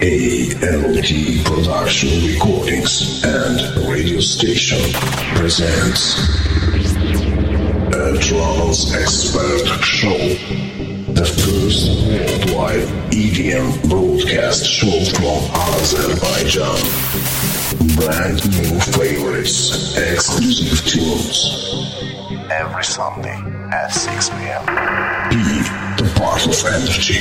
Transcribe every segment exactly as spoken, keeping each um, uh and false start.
A L T Production Recordings and Radio Station presents A Trance Expert Show, the first worldwide E D M broadcast show from Azerbaijan. Brand new favorites, exclusive tunes. Every Sunday at six p.m. Be the part of energy.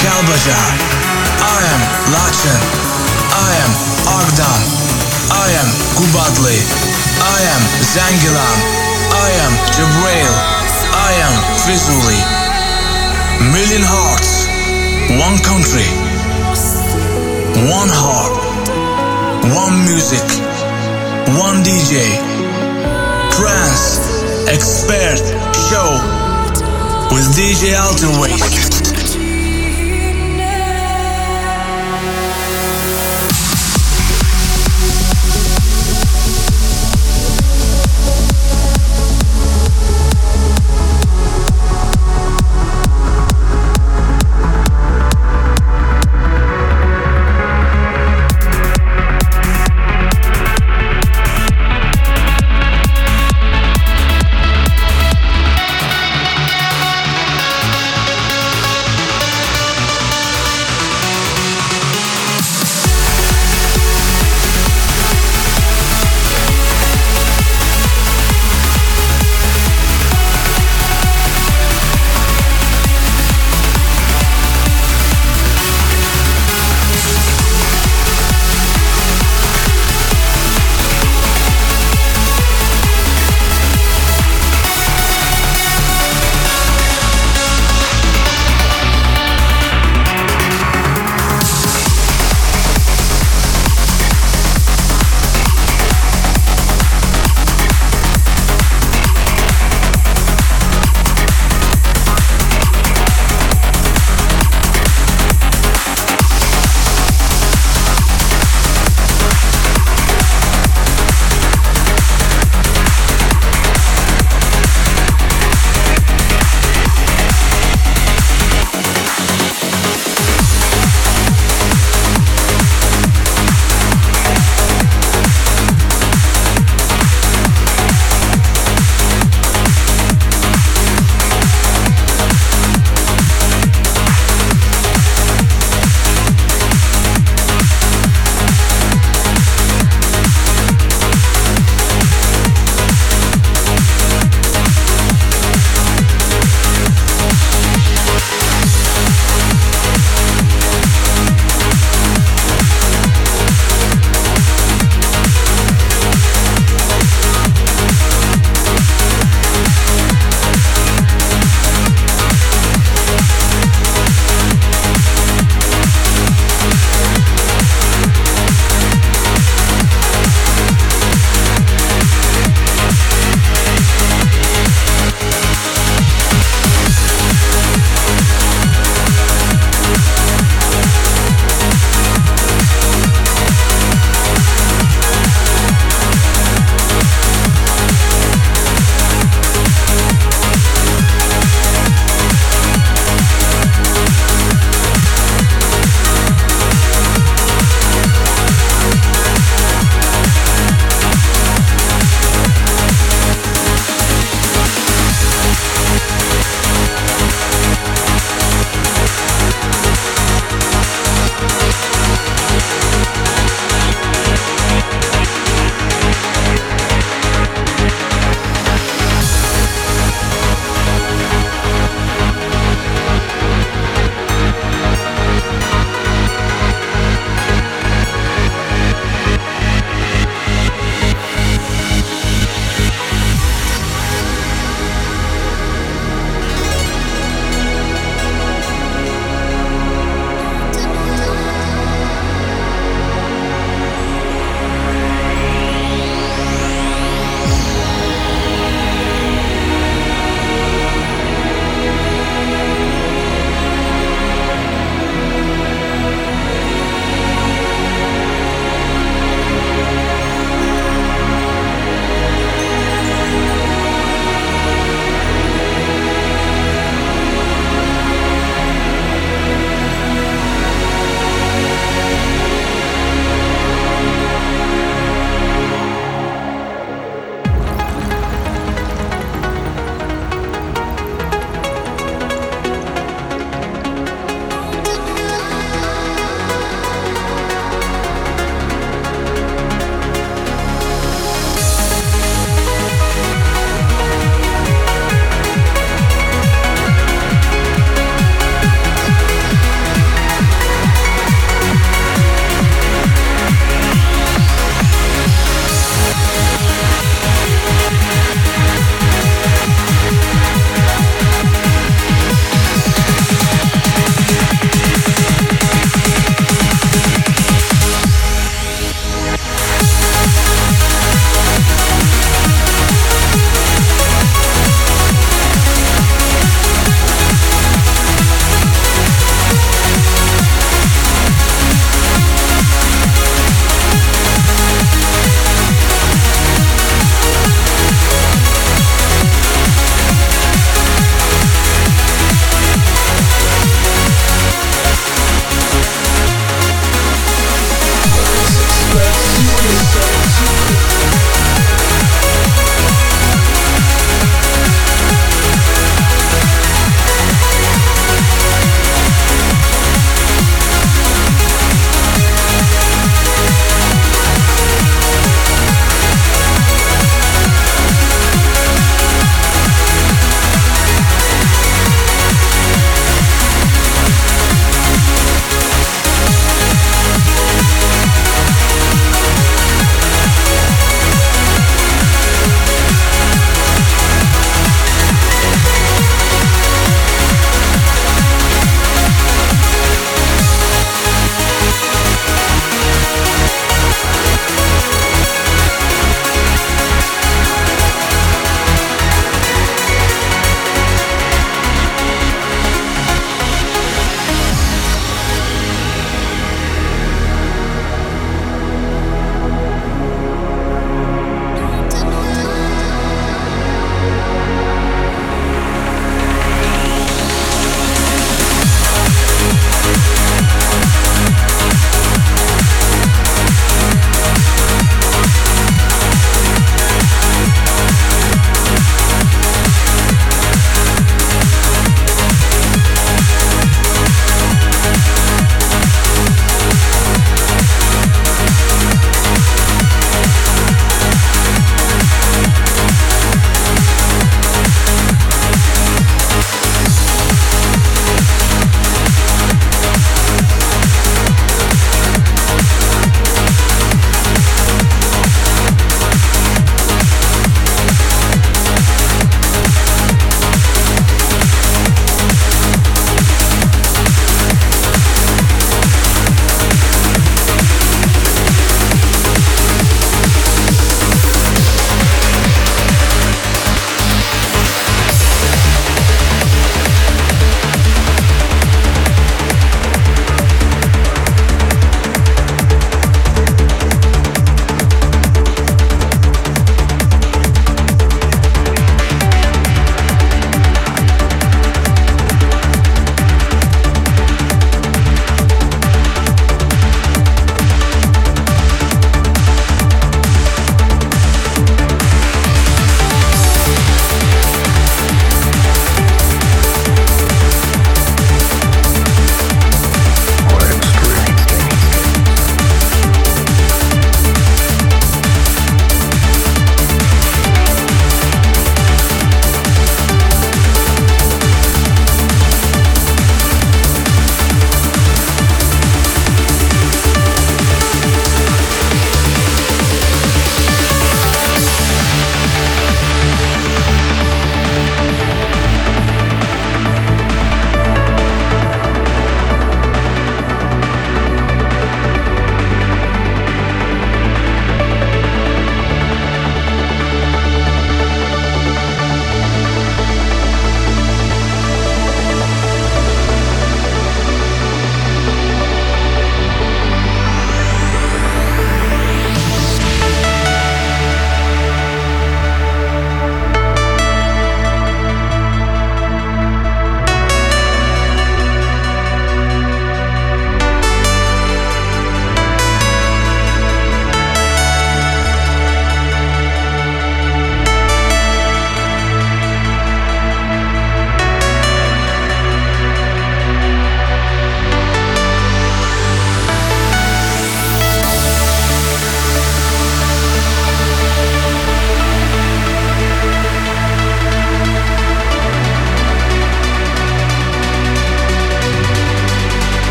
Kalbajar. I am Lachen. I am Ogdan. I am Kubatli. I am Zangilan. I am Jabrail. I am Fizuli. Million hearts. One country. One heart. One music. One D J. Trance Expert Show with D J Altenway.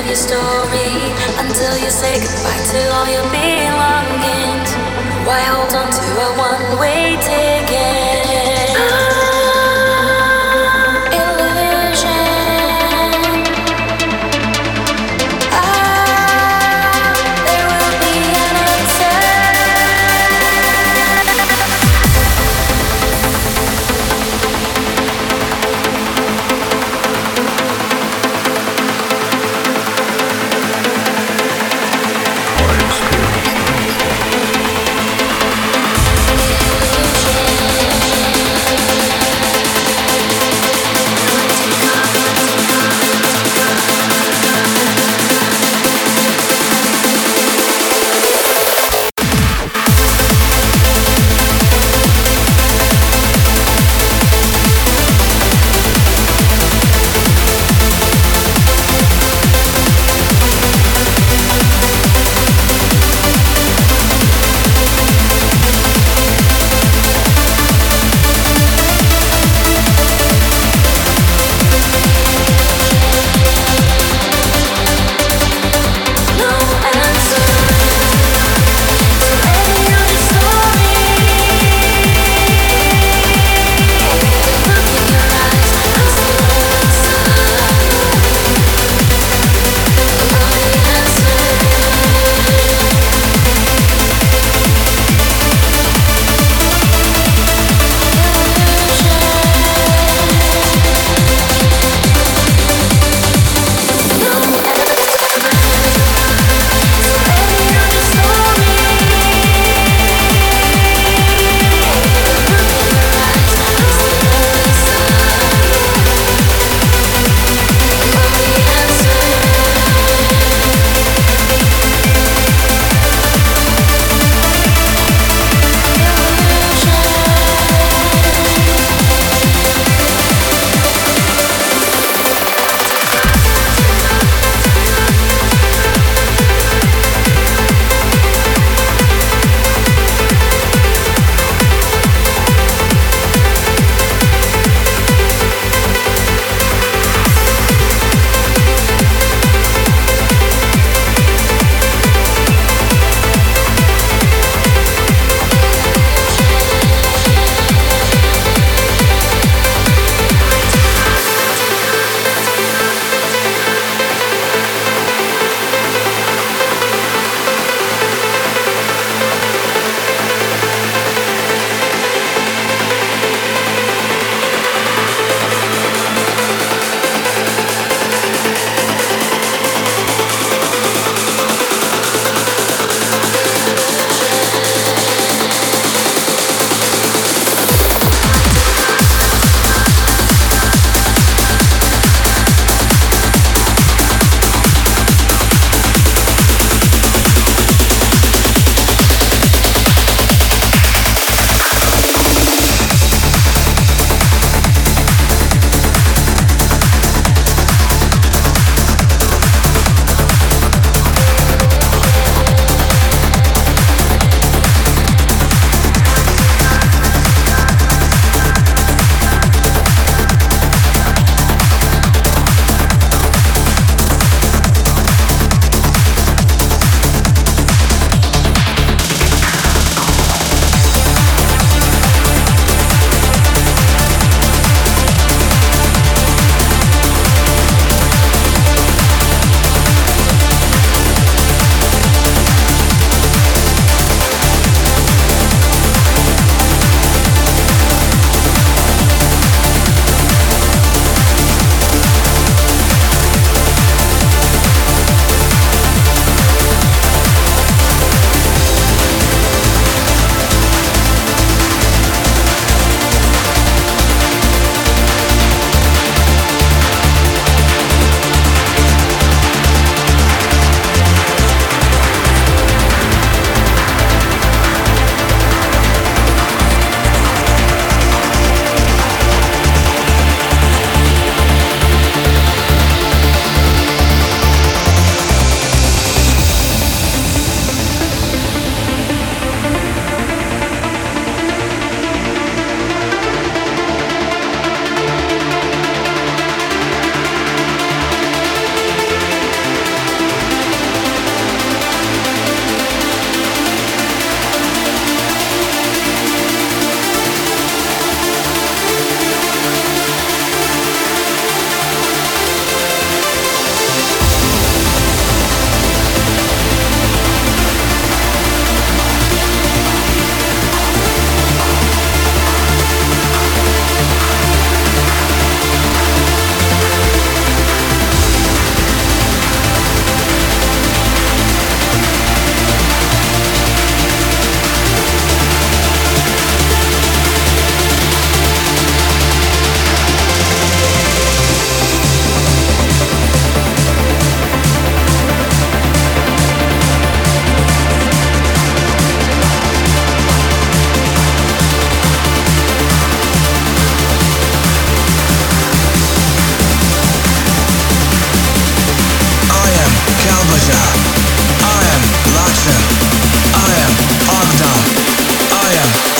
of your story until you say goodbye to all your belongings. Why hold on to a one-way ticket? Ah, illusion. Ah, there will be an answer. What experience? Illusion.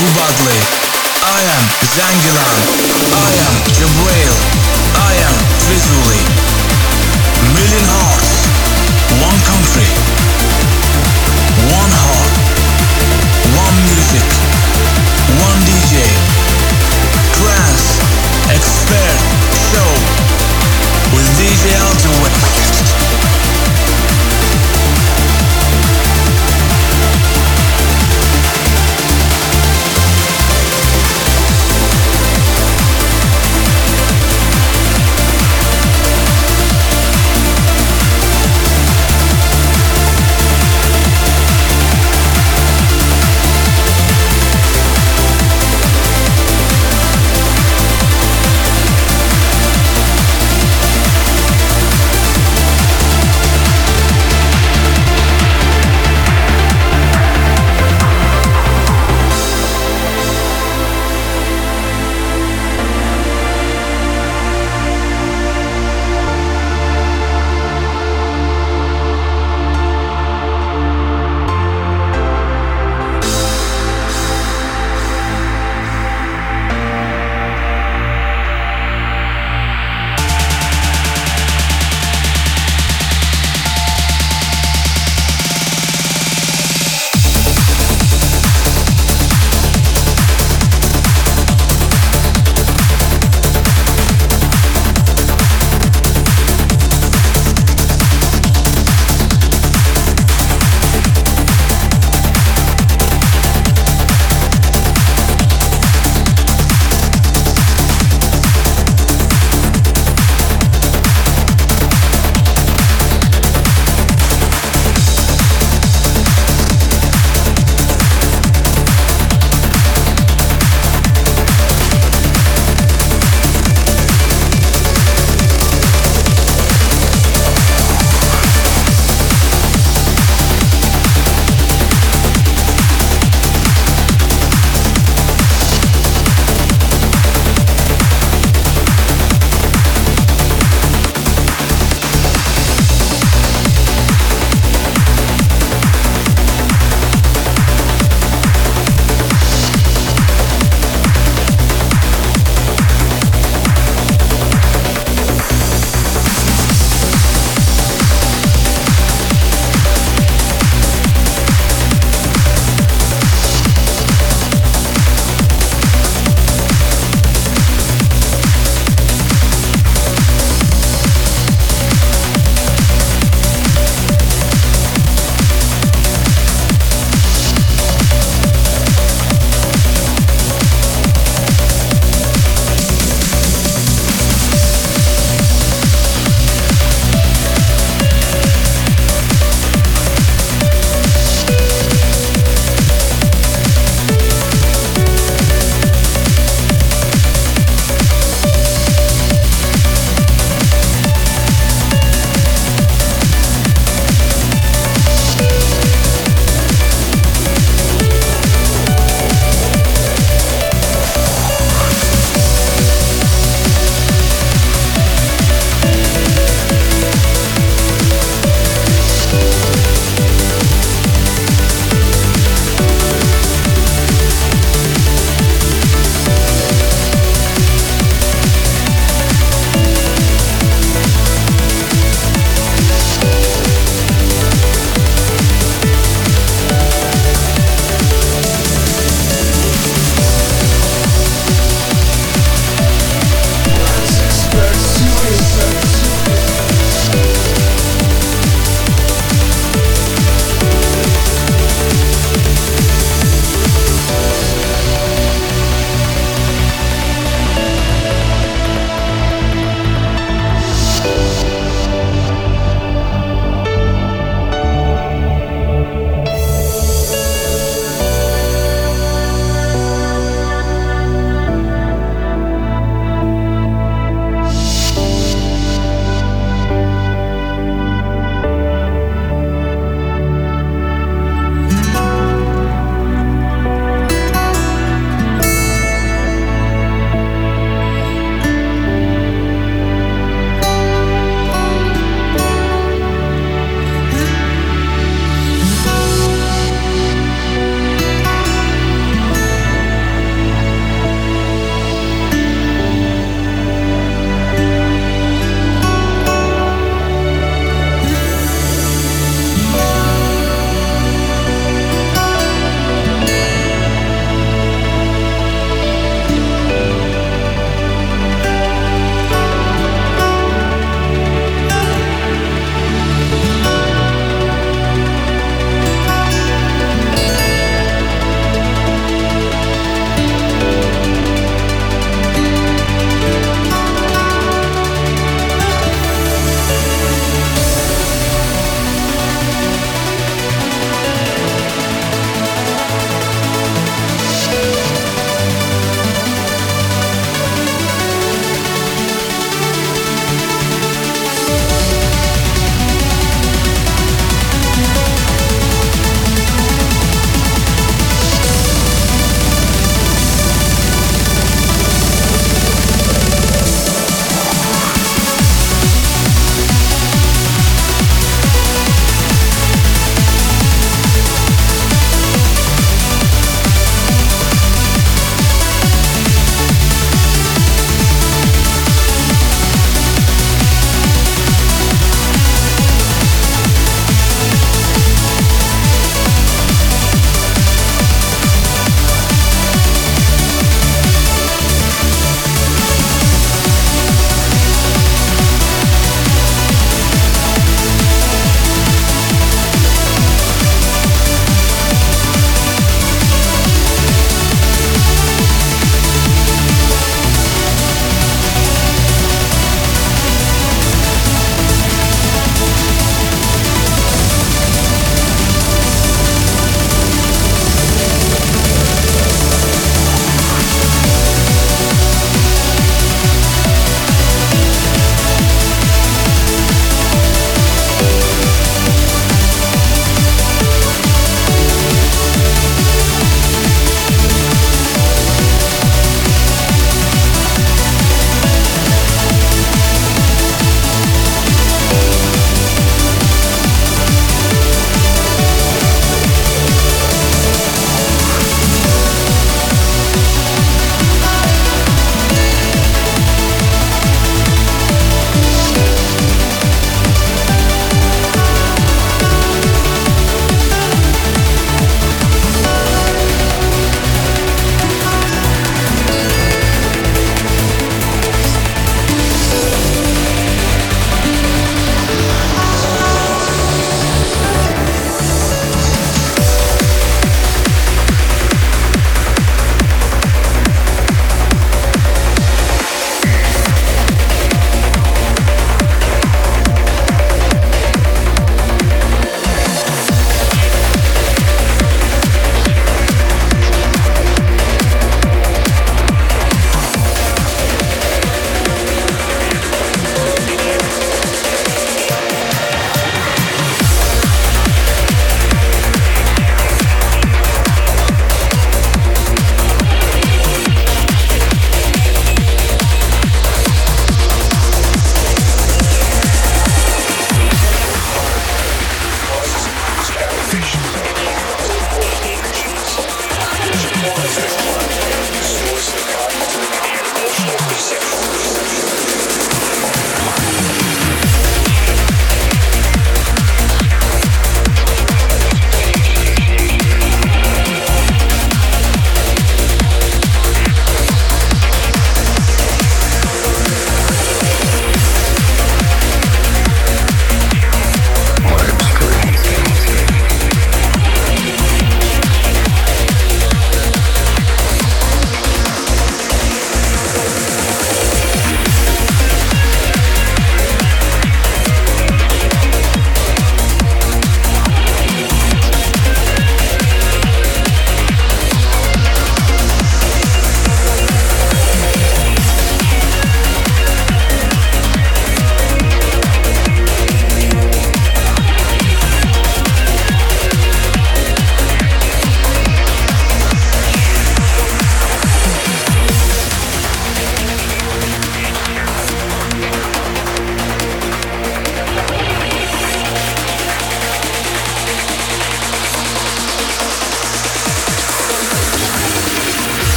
Kubadli. I am Zangilan. I am Jabrail. I am Fizuli. Million hearts. One country. One heart. One music. One D J. Trance Expert Show with D J Alter.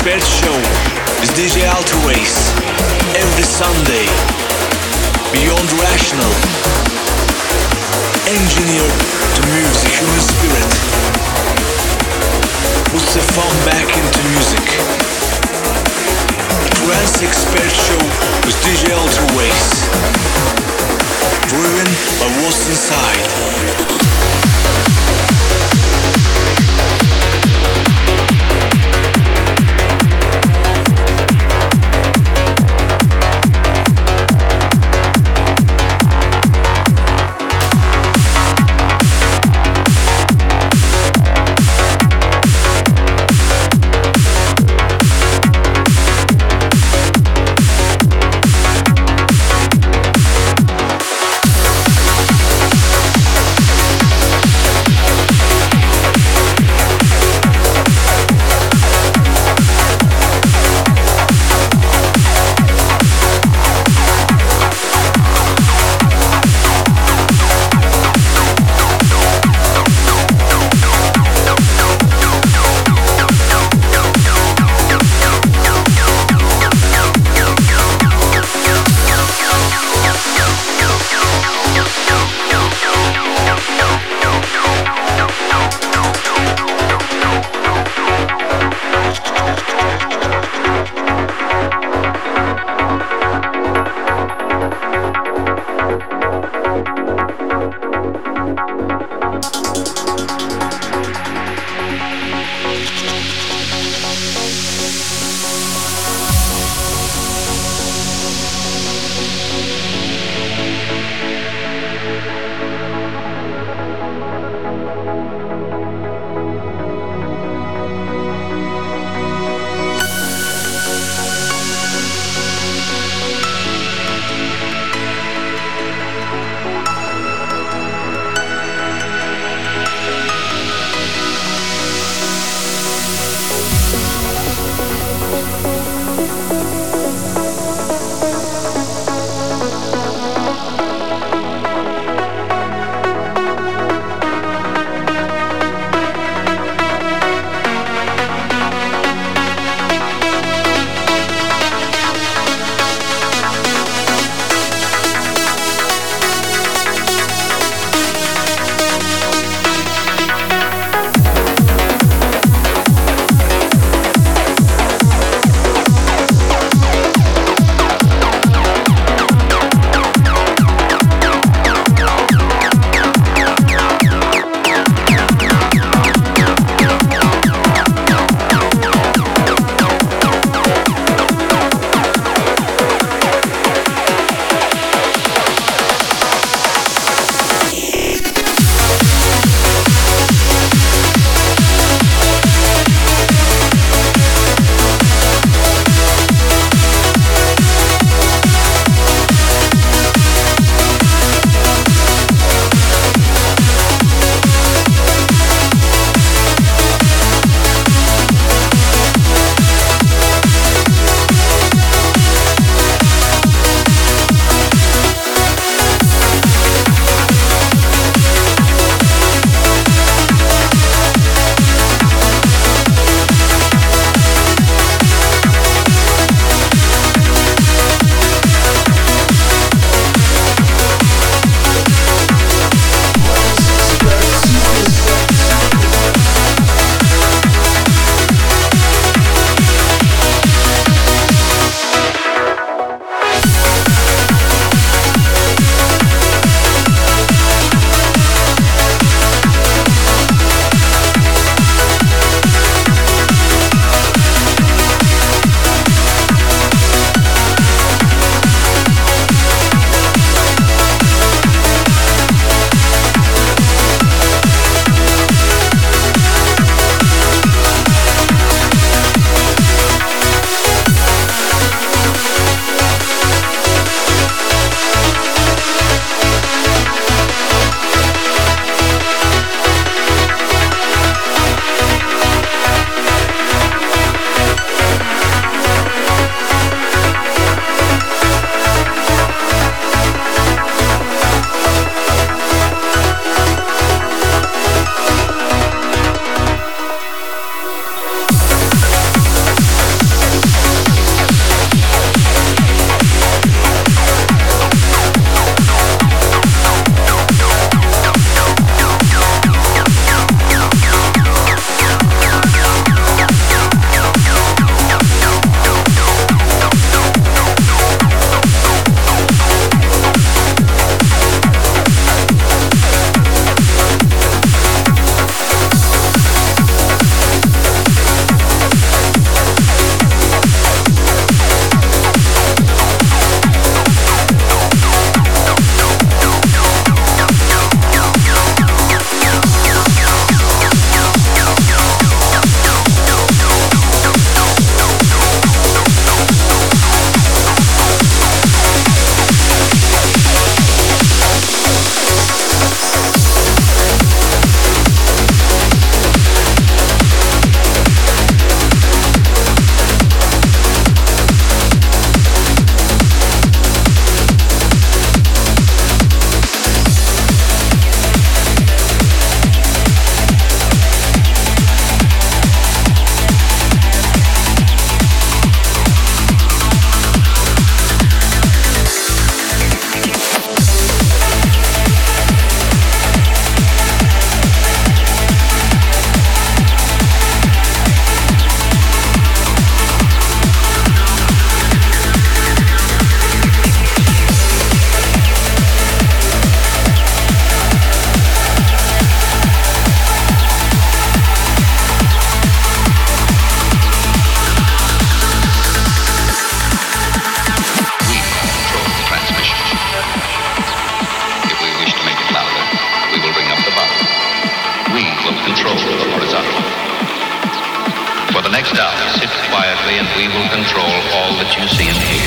Expert Show with D J Alt Waves every Sunday. Beyond rational, engineered to move the human spirit, puts the fun back into music. A Trance Expert Show with D J Alt Waves, driven by what's inside. Sit down, sit quietly, and we will control all that you see and hear.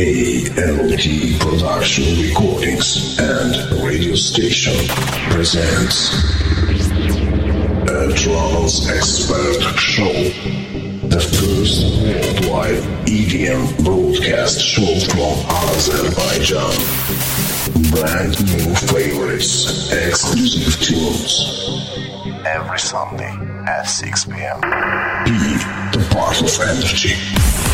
A L T Production Recordings and Radio Station presents A Trance Expert Show, the first worldwide E D M broadcast show from Azerbaijan. Brand new favorites, exclusive tunes. Every Sunday at six p.m. Be the part of energy.